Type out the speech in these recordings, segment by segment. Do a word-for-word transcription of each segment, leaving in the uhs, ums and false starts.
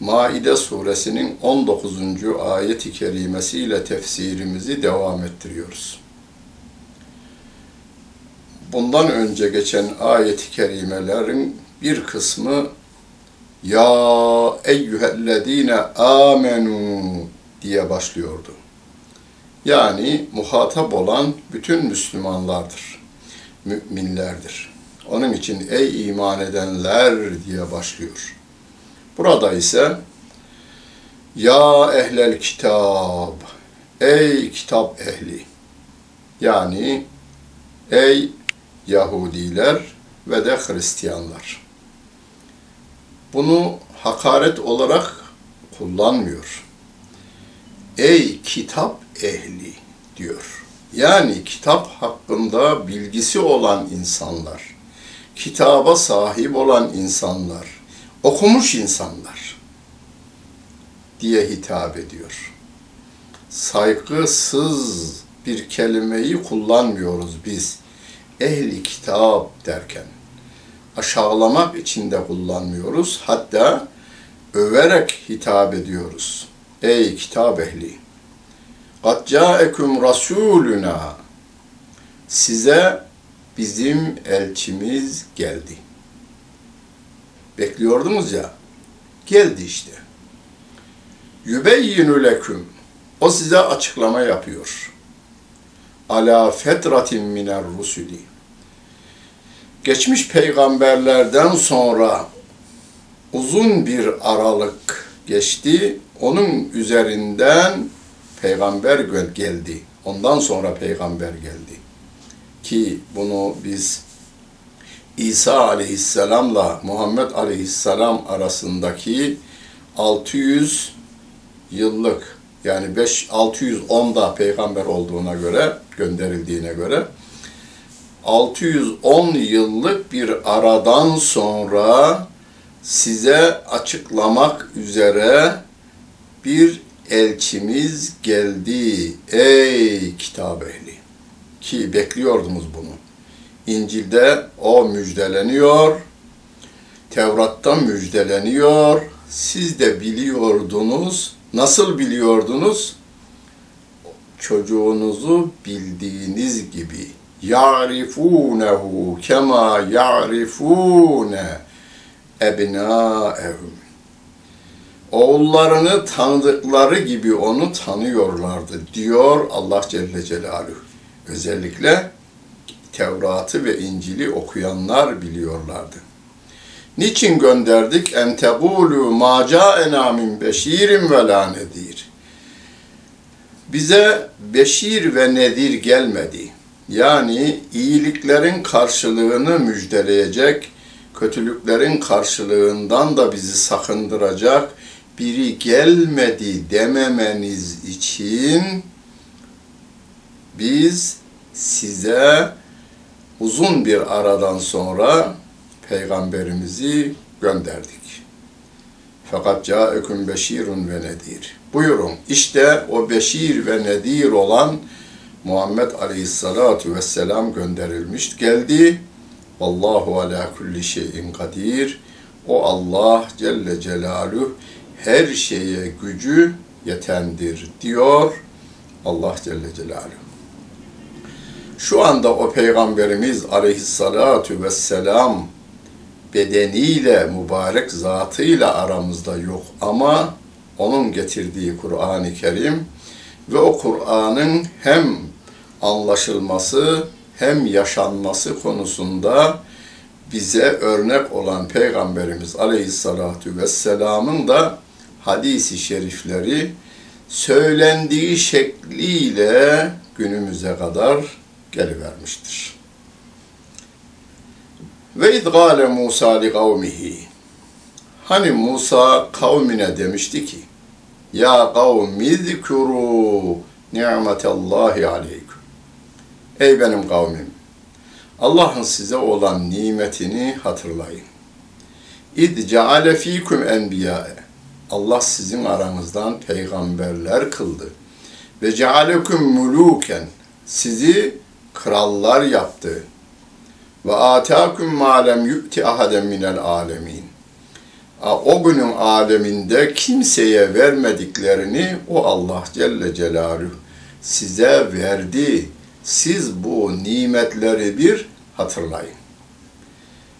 Maide Suresinin on dokuzuncu ayet-i kerimesiyle tefsirimizi devam ettiriyoruz. Bundan önce geçen ayet-i kerimelerin bir kısmı "Ya eyyühellezine amenu" diye başlıyordu. Yani muhatap olan bütün Müslümanlardır, müminlerdir. Onun için "Ey iman edenler" diye başlıyor. Burada ise "Ya ehlel kitab", ey kitap ehli, yani ey Yahudiler ve de Hristiyanlar. Bunu hakaret olarak kullanmıyor. Ey kitap ehli diyor. Yani kitap hakkında bilgisi olan insanlar, kitaba sahip olan insanlar, okumuş insanlar diye hitap ediyor. Saygısız bir kelimeyi kullanmıyoruz biz. Ehli kitap derken aşağılamak için de kullanmıyoruz. Hatta överek hitap ediyoruz. Ey kitap ehli. Kad ca'ekum rasuluna. Size bizim elçimiz geldi. Bekliyordunuz ya. Geldi işte. Yübeyyinü leküm. O size açıklama yapıyor. Ala fetratin miner rusuli. Geçmiş peygamberlerden sonra uzun bir aralık geçti. Onun üzerinden peygamber geldi. Ondan sonra peygamber geldi. Ki bunu biz İsa aleyhisselamla Muhammed aleyhisselam arasındaki altı yüz yıllık, yani beş altı yüz onda peygamber olduğuna göre, gönderildiğine göre altı yüz on yıllık bir aradan sonra size açıklamak üzere bir elçimiz geldi. Ey kitap ehli. Ki bekliyordunuz bunu. İncil'de o müjdeleniyor, Tevrat'ta müjdeleniyor. Siz de biliyordunuz. Nasıl biliyordunuz? Çocuğunuzu bildiğiniz gibi. Ya'rifûnehu kemâ ya'rifûne ebnâehum. Oğullarını tanıdıkları gibi onu tanıyorlardı diyor Allah Celle Celaluhu. Özellikle Tevrat'ı ve İncil'i okuyanlar biliyorlardı. Niçin gönderdik? Entebulu maca enamin beşirim ve la nedir. Bize beşir ve nedir gelmedi. Yani iyiliklerin karşılığını müjdeleyecek, kötülüklerin karşılığından da bizi sakındıracak biri gelmedi dememeniz için biz size uzun bir aradan sonra peygamberimizi gönderdik. Fakat câeküm beşirun ve nedir. Buyurun, işte o beşir ve nedir olan Muhammed aleyhissalatu vesselam gönderilmiş, geldi. Vallahu ala kulli şeyin kadir. O Allah Celle Celaluhu her şeye gücü yetendir diyor Allah Celle Celaluhu. Şu anda o peygamberimiz aleyhissalatu vesselam bedeniyle, mübarek zatıyla aramızda yok ama onun getirdiği Kur'an-ı Kerim ve o Kur'an'ın hem anlaşılması hem yaşanması konusunda bize örnek olan Peygamberimiz Aleyhisselatü Vesselam'ın da hadis-i şerifleri söylendiği şekliyle günümüze kadar gelivermiştir. Ve idgâle Musa li kavmihi. Hani Musa kavmine demişti ki, Ya kavmi zikuru ni'metallahi aleyküm. Ey benim kavmim! Allah'ın size olan nimetini hatırlayın. İd ceale fîküm enbiyâe. Allah sizin aranızdan peygamberler kıldı. Ve cealeküm mulûken. Sizi krallar yaptı. Ve âtâküm mâ lem yu'ti ahaden minel âlemîn. O günün aleminde kimseye vermediklerini o Allah Celle Celaluhu size verdi. Siz bu nimetleri bir hatırlayın.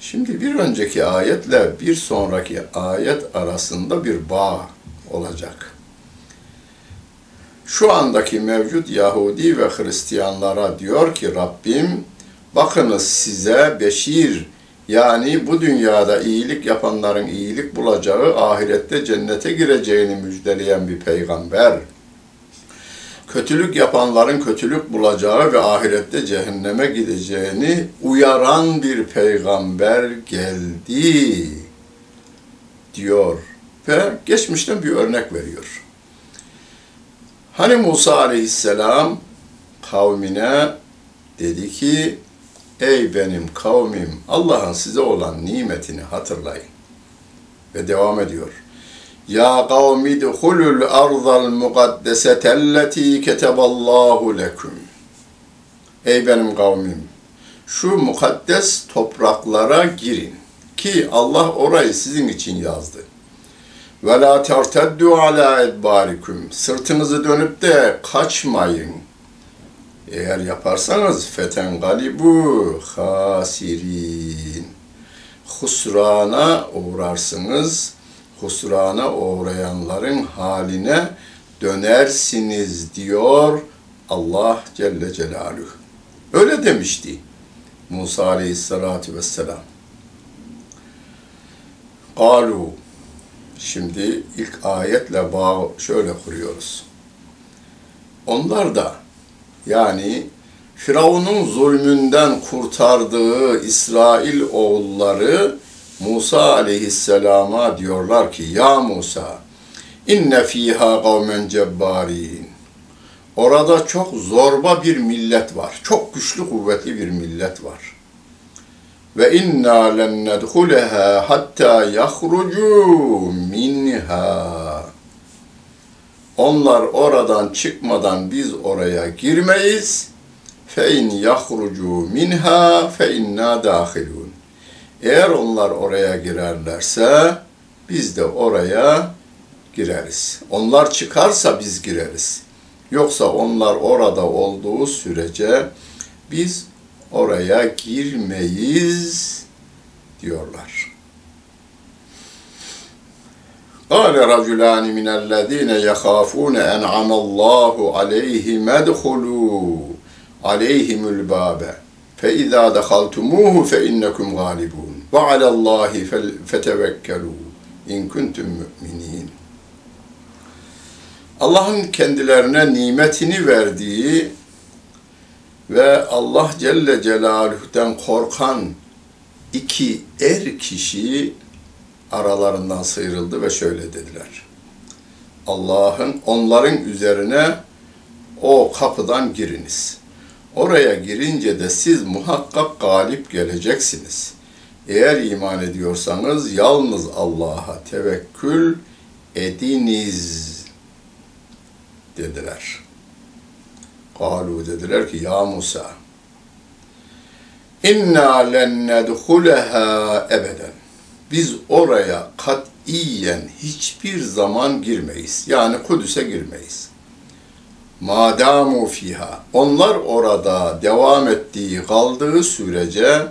Şimdi bir önceki ayetle bir sonraki ayet arasında bir bağ olacak. Şu andaki mevcut Yahudi ve Hristiyanlara diyor ki Rabbim, bakınız size beşir, yani bu dünyada iyilik yapanların iyilik bulacağı, ahirette cennete gireceğini müjdeleyen bir peygamber, kötülük yapanların kötülük bulacağı ve ahirette cehenneme gideceğini uyaran bir peygamber geldi diyor ve geçmişten bir örnek veriyor. Hani Musa aleyhisselam kavmine dedi ki, ey benim kavmim, Allah'ın size olan nimetini hatırlayın. Ve devam ediyor. Ya kavmi duhulul arzal mukaddesetelleti keteballahu leküm. Ey benim kavmim, şu mukaddes topraklara girin ki Allah orayı sizin için yazdı. Ve la terteddu ala edbarikum. Sırtınızı dönüp de kaçmayın. Eğer yaparsanız feten galibu hasirin. Husrana uğrarsınız. Husrana uğrayanların haline dönersiniz diyor Allah Celle Celaluhu. Öyle demişti Musa aleyhissalatu vesselam. Kalu. Şimdi ilk ayetle bağ şöyle kuruyoruz. Onlar da, yani Firavun'un zulmünden kurtardığı İsrail oğulları Musa aleyhisselama diyorlar ki, ya Musa, inne fîhâ kavmen cebbârin. Orada çok zorba bir millet var. Çok güçlü kuvvetli bir millet var. Ve inna len nedhulehâ hattâ yahrucû minhâ. Onlar oradan çıkmadan biz oraya girmeyiz. Fe in yahrucû minhâ fe inna dâhilûn. Eğer onlar oraya girerlerse biz de oraya gireriz. Onlar çıkarsa biz gireriz. Yoksa onlar orada olduğu sürece biz oraya girmeyiz diyorlar. قَالَ رَجُلَانِ مِنَ الَّذ۪ينَ يَخَافُونَ اَنْعَمَ اللّٰهُ عَلَيْهِمْ اَدْخُلُوا عَلَيْهِمُ الْبَابَ فَاِذَا دَخَلْتُمُوهُ فَاِنَّكُمْ غَالِبُونَ وَعَلَى اللّٰهِ فَتَوَكَّلُوا اِنْ كُنْتُمْ مُؤْمِنِينَ. Allah'ın kendilerine nimetini verdiği ve Allah Celle Celaluhu'dan korkan iki er kişi aralarından sıyrıldı ve şöyle dediler. Allah'ın onların üzerine o kapıdan giriniz. Oraya girince de siz muhakkak galip geleceksiniz. Eğer iman ediyorsanız yalnız Allah'a tevekkül ediniz dediler. Kalu dediler ki ya Musa, inna len nedhuleha ebeden. Biz oraya katiyen hiçbir zaman girmeyiz. Yani Kudüs'e girmeyiz. Madamu fiha. Onlar orada devam ettiği kaldığı sürece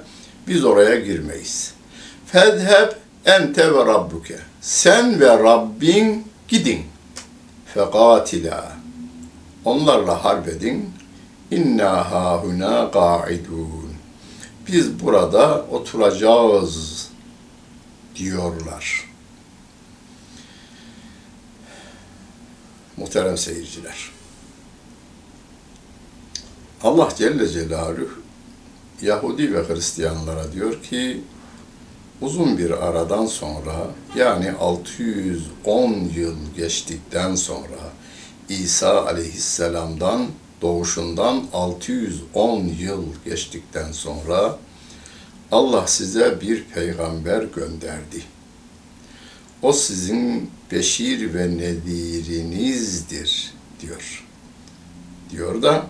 biz oraya girmeyiz. Fedheb ente ve rabbuke. Sen ve Rabbin gidin. Fekatila. Onlarla harbedin. İnna hâhuna gâidûn. Biz burada oturacağız diyorlar. Muhterem seyirciler. Allah Celle Celaluhu Yahudi ve Hristiyanlara diyor ki uzun bir aradan sonra, yani altı yüz on yıl geçtikten sonra İsa aleyhisselam'dan doğuşundan altı yüz on yıl geçtikten sonra Allah size bir peygamber gönderdi. O sizin beşir ve nedirinizdir diyor. Diyor da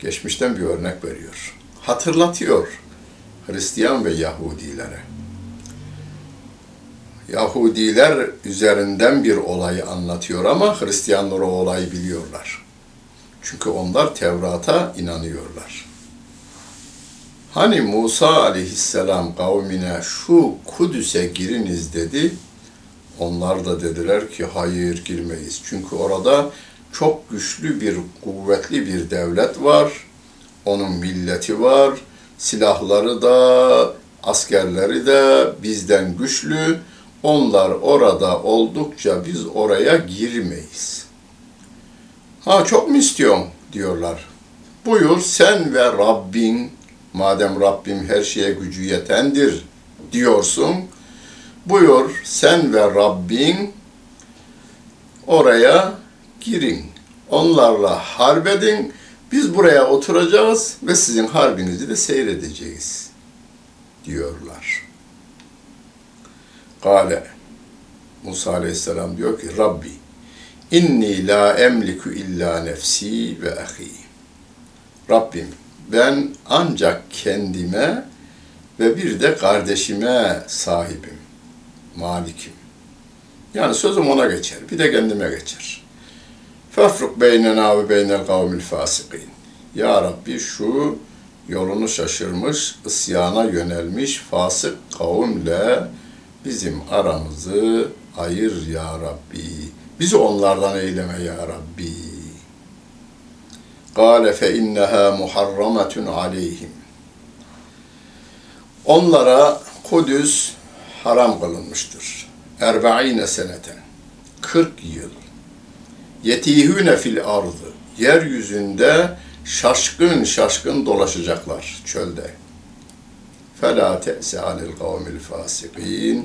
geçmişten bir örnek veriyor. Hatırlatıyor Hristiyan ve Yahudilere. Yahudiler üzerinden bir olayı anlatıyor ama Hristiyanlar o olayı biliyorlar. Çünkü onlar Tevrat'a inanıyorlar. Hani Musa aleyhisselam kavmine şu Kudüs'e giriniz dedi. Onlar da dediler ki hayır girmeyiz. Çünkü orada çok güçlü bir, kuvvetli bir devlet var. Onun milleti var. Silahları da, askerleri de bizden güçlü. Onlar orada oldukça biz oraya girmeyiz. Ha çok mu istiyorsun diyorlar. Buyur sen ve Rabbin, madem Rabbim her şeye gücü yetendir diyorsun. Buyur sen ve Rabbin oraya girin. Onlarla harbedin. Biz buraya oturacağız ve sizin harbinizi de seyredeceğiz diyorlar. Kale, Musa aleyhisselam diyor ki, Rabbi, inni la emliku illa nefsi ve ahi. Rabbim, ben ancak kendime ve bir de kardeşime sahibim, malikim. Yani sözüm ona geçer, bir de kendime geçer. Fefruk beynena ve beynel kavmil fasikin. Ya Rabbi, şu yolunu şaşırmış, isyana yönelmiş fasık kavimle bizim aramızı ayır ya Rabbi. Bizi onlardan eyleme ya Rabbi. قَالَ فَاِنَّهَا مُحَرَّمَةٌ عَلَيْهِمْ Onlara Kudüs haram kılınmıştır. Erbaine seneten. kırk yıl. يَتِيهُنَ fil ardı. Yeryüzünde şaşkın şaşkın dolaşacaklar çölde. فَلَا تَأْسَ عَلِ الْقَوْمِ الْفَاسِقِينَ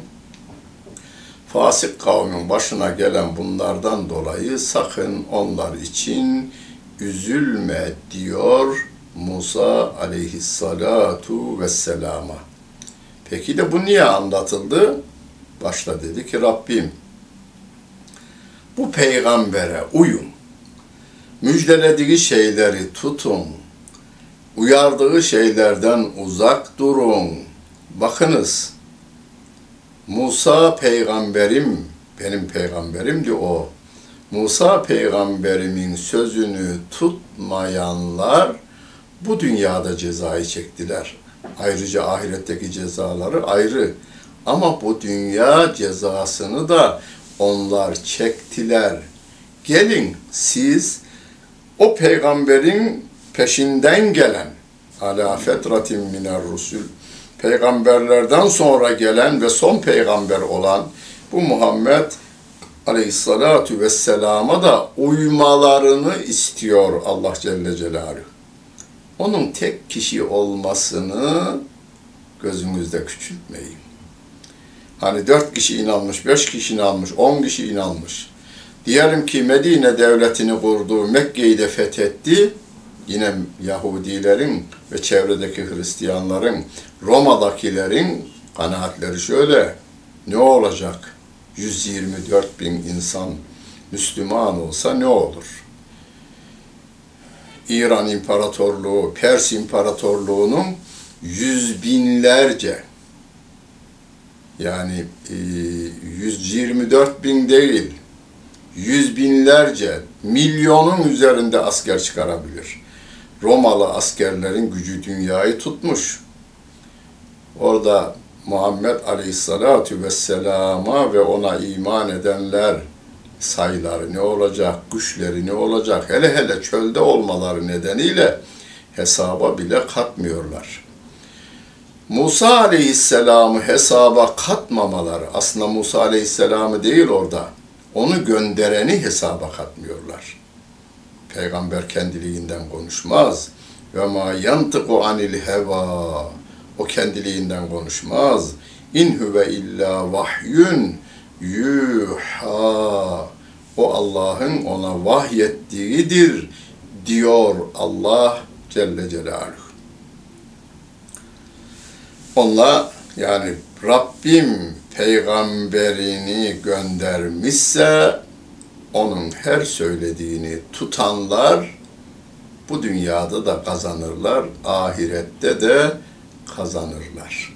Fasık kavmin başına gelen bunlardan dolayı sakın onlar için üzülme diyor Musa aleyhissalatu vesselama. Peki de bu niye anlatıldı? Başta dedi ki Rabbim bu peygambere uyun, müjdelediği şeyleri tutun, uyardığı şeylerden uzak durun. Bakınız, Musa peygamberim, benim peygamberimdi o. Musa peygamberimin sözünü tutmayanlar bu dünyada cezayı çektiler. Ayrıca ahiretteki cezaları ayrı. Ama bu dünya cezasını da onlar çektiler. Gelin siz o peygamberin peşinden gelen, ala fetratin miner rusul, peygamberlerden sonra gelen ve son peygamber olan bu Muhammed aleyhissalatu vesselama da uymalarını istiyor Allah Celle Celaluhu. Onun tek kişi olmasını gözünüzde küçültmeyin. Hani dört kişi inanmış, beş kişi inanmış, on kişi inanmış. Diyelim ki Medine devletini kurdu, Mekke'yi de fethetti. Yine Yahudilerin ve çevredeki Hristiyanların, Roma'dakilerin kanaatleri şöyle, ne olacak? yüz yirmi dört bin insan Müslüman olsa ne olur? İran İmparatorluğu, Pers İmparatorluğu'nun yüz binlerce, yani yüz yirmi dört bin değil, yüz binlerce, milyonun üzerinde asker çıkarabilir. Romalı askerlerin gücü dünyayı tutmuş. Orada Muhammed aleyhissalatu vesselama ve ona iman edenler sayıları ne olacak, güçleri ne olacak, hele hele çölde olmaları nedeniyle hesaba bile katmıyorlar. Musa aleyhisselamı hesaba katmamaları, aslında Musa aleyhisselamı değil orada, onu göndereni hesaba katmıyorlar. Peygamber kendiliğinden konuşmaz. Ve ma yantıku anil heva. O kendiliğinden konuşmaz. İn huve illa vahyun yuha. o Allah'ın ona vahyettiğidir diyor Allah Celle Celaluhu. Onunla, yani Rabbim peygamberini göndermişse onun her söylediğini tutanlar bu dünyada da kazanırlar, ahirette de kazanırlar.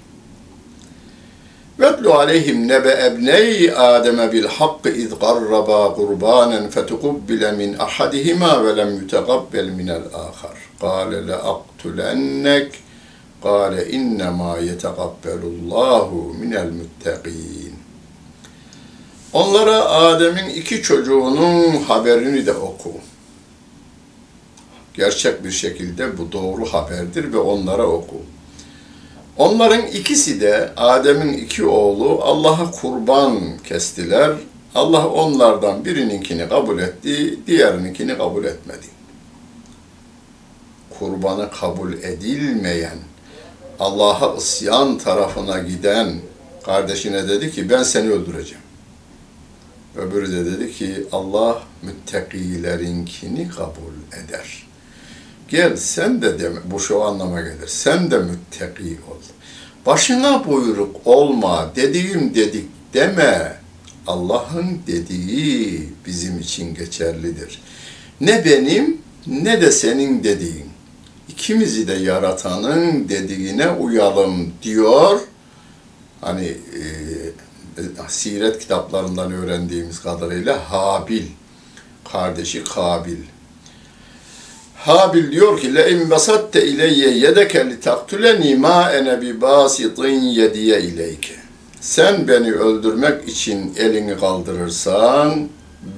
وَاتْلُ عَلَيْهِمْ نَبَأَ ابْنَيْ آدَمَ بِالْحَقِّ اِذْ قَرَّبَا قُرْبَانًا فَتُقُبِّلَ مِنْ أَحَدِهِمَا وَلَمْ يُتَقَبَّلْ مِنَ الْآخَرِ قَالَ لَأَقْتُلَنَّكَ قَالَ اِنَّمَا يَتَقَبَّلُ اللّٰهُ مِنَ الْمُتَّقِينَ. Onlara Adem'in iki çocuğunun haberini de oku. Gerçek bir şekilde bu doğru haberdir ve onlara oku. Onların ikisi de, Adem'in iki oğlu, Allah'a kurban kestiler. Allah onlardan birininkini kabul etti, diğerininkini kabul etmedi. Kurbanı kabul edilmeyen, Allah'a isyan tarafına giden kardeşine dedi ki, ben seni öldüreceğim. Öbürü de dedi ki, Allah müttekilerinkini kabul eder. Gel sen de, deme, bu şu anlama gelir, sen de müttaki ol. Başına buyruk olma, dediğim dedik deme. Allah'ın dediği bizim için geçerlidir. Ne benim ne de senin dediğin. İkimizi de yaratanın dediğine uyalım diyor. Hani e, siret kitaplarından öğrendiğimiz kadarıyla Habil, kardeşi Kabil. Habil diyor ki, لَاِنْ بَسَدْتَ اِلَيَّ يَدَكَ لِتَقْتُلَنِي مَا اَنَا بِبَاسِطٍ يَدِيَ اِلَيْكَ. Sen beni öldürmek için elini kaldırırsan,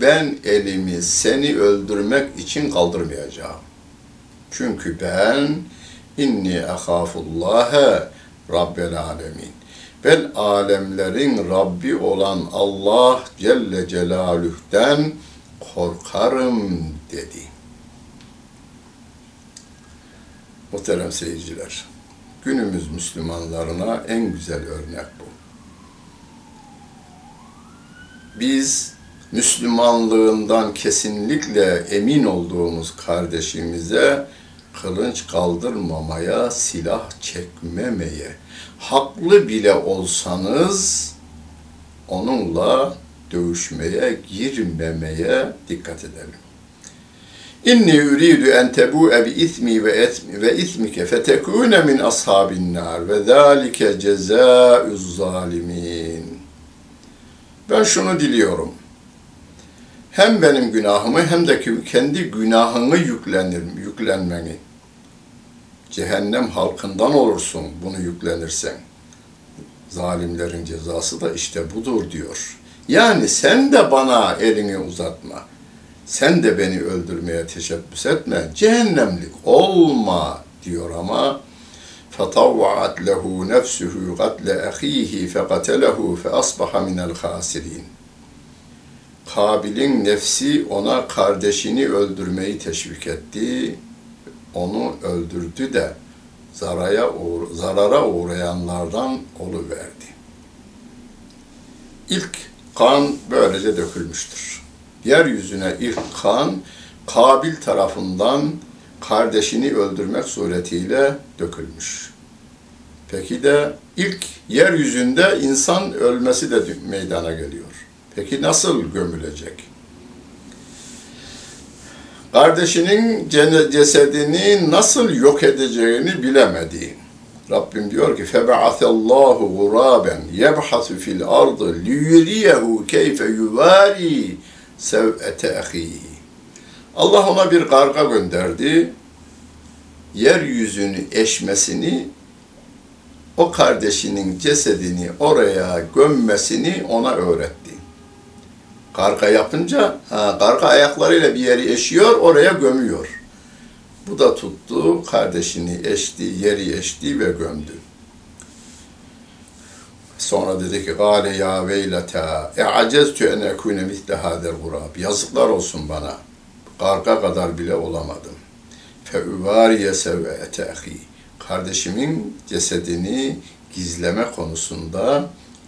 ben elimi seni öldürmek için kaldırmayacağım. Çünkü ben, اِنِّي اَخَافُ اللّٰهَ رَبَّ الْعَالَمِينَ. Ben alemlerin Rabbi olan Allah Celle Celaluh'ten korkarım dedi. Muhterem seyirciler, günümüz Müslümanlarına en güzel örnek bu. Biz Müslümanlığından kesinlikle emin olduğumuz kardeşimize kılınç kaldırmamaya, silah çekmemeye, haklı bile olsanız onunla dövüşmeye, girmemeye dikkat edelim. İnni yuridu en tebu'e bi ismi ve ismike fetekûne min ashabin nar ve zâlike cezâüz zâlimin. Ben şunu diliyorum. Hem benim günahımı hem de kendi günahını yüklenir, yüklenmeni. Cehennem halkından olursun bunu yüklenirsen. Zalimlerin cezası da işte budur diyor. Yani sen de bana elini uzatma. Sen de beni öldürmeye teşebbüs etme, cehennemlik olma diyor ama فَطَوَّعَتْ لَهُ نَفْسُهُ قَتْلَ اَخ۪يهِ فَقَتَلَهُ فَأَصْبَحَ مِنَ الْخَاسِر۪ينَ. Kabil'in nefsi ona kardeşini öldürmeyi teşvik etti, onu öldürdü de zaraya uğra zarara uğrayanlardan oluverdi. İlk kan böylece dökülmüştür. Yeryüzüne ilk kan, Kabil tarafından kardeşini öldürmek suretiyle dökülmüş. Peki de ilk yeryüzünde insan ölmesi de meydana geliyor. Peki nasıl gömülecek? Kardeşinin cesedini nasıl yok edeceğini bilemedi. Rabbim diyor ki, فَبَعَثَ اللّٰهُ غُرَابًا يَبْحَثُ فِي الْأَرْضِ لِيُرِيَهُ كَيْفَ يُوَارِي sev'ete ahihi. Allah ona bir karga gönderdi. Yeryüzünü eşmesini, o kardeşinin cesedini oraya gömmesini ona öğretti. Karga yapınca, ha, karga ayaklarıyla bir yeri eşiyor, oraya gömüyor. Bu da tuttu, kardeşini eşti, yeri eşti ve gömdü. Sonra dedi ki, "Gale ya veylata, e'aceztu en ekune misle hader gurab." Yazıklar olsun bana. Karga kadar bile olamadım. Fe uvariye sev'ete ahi. Kardeşimin cesedini gizleme konusunda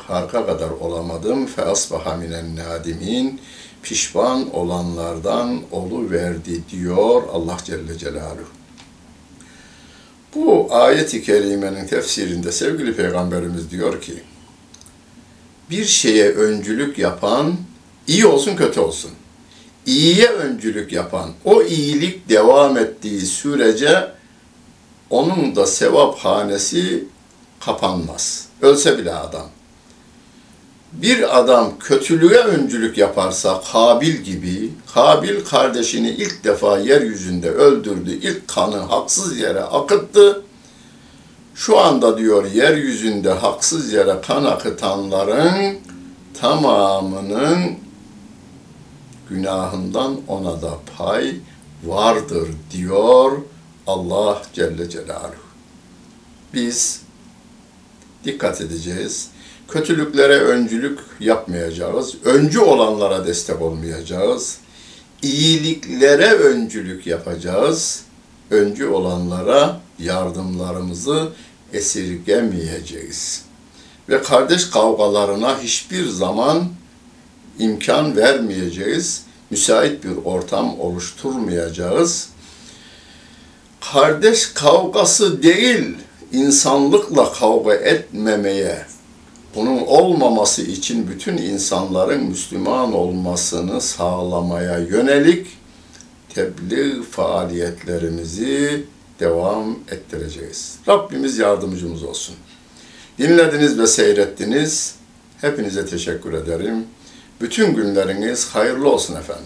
karga kadar olamadım. Fe asbaha minen nadimin. pişman olanlardan oluverdi diyor Allah Celle Celaluhu. Bu ayet-i kerimenin tefsirinde sevgili Peygamberimiz diyor ki, bir şeye öncülük yapan, iyi olsun kötü olsun, iyiye öncülük yapan, o iyilik devam ettiği sürece onun da sevap hanesi kapanmaz. Ölse bile adam. Bir adam kötülüğe öncülük yaparsa Kabil gibi, Kabil kardeşini ilk defa yeryüzünde öldürdü, ilk kanı haksız yere akıttı. Şu anda diyor yeryüzünde haksız yere kan akıtanların tamamının günahından ona da pay vardır diyor Allah Celle Celaluhu. Biz dikkat edeceğiz. Kötülüklere öncülük yapmayacağız. Öncü olanlara destek olmayacağız. İyiliklere öncülük yapacağız. Öncü olanlara yardımlarımızı esirgemeyeceğiz. Ve kardeş kavgalarına hiçbir zaman imkan vermeyeceğiz. Müsait bir ortam oluşturmayacağız. Kardeş kavgası değil, insanlıkla kavga etmemeye, bunun olmaması için bütün insanların Müslüman olmasını sağlamaya yönelik tebliğ faaliyetlerimizi devam ettireceğiz. Rabbimiz yardımcımız olsun. Dinlediniz ve seyrettiniz. Hepinize teşekkür ederim. Bütün günleriniz hayırlı olsun efendim.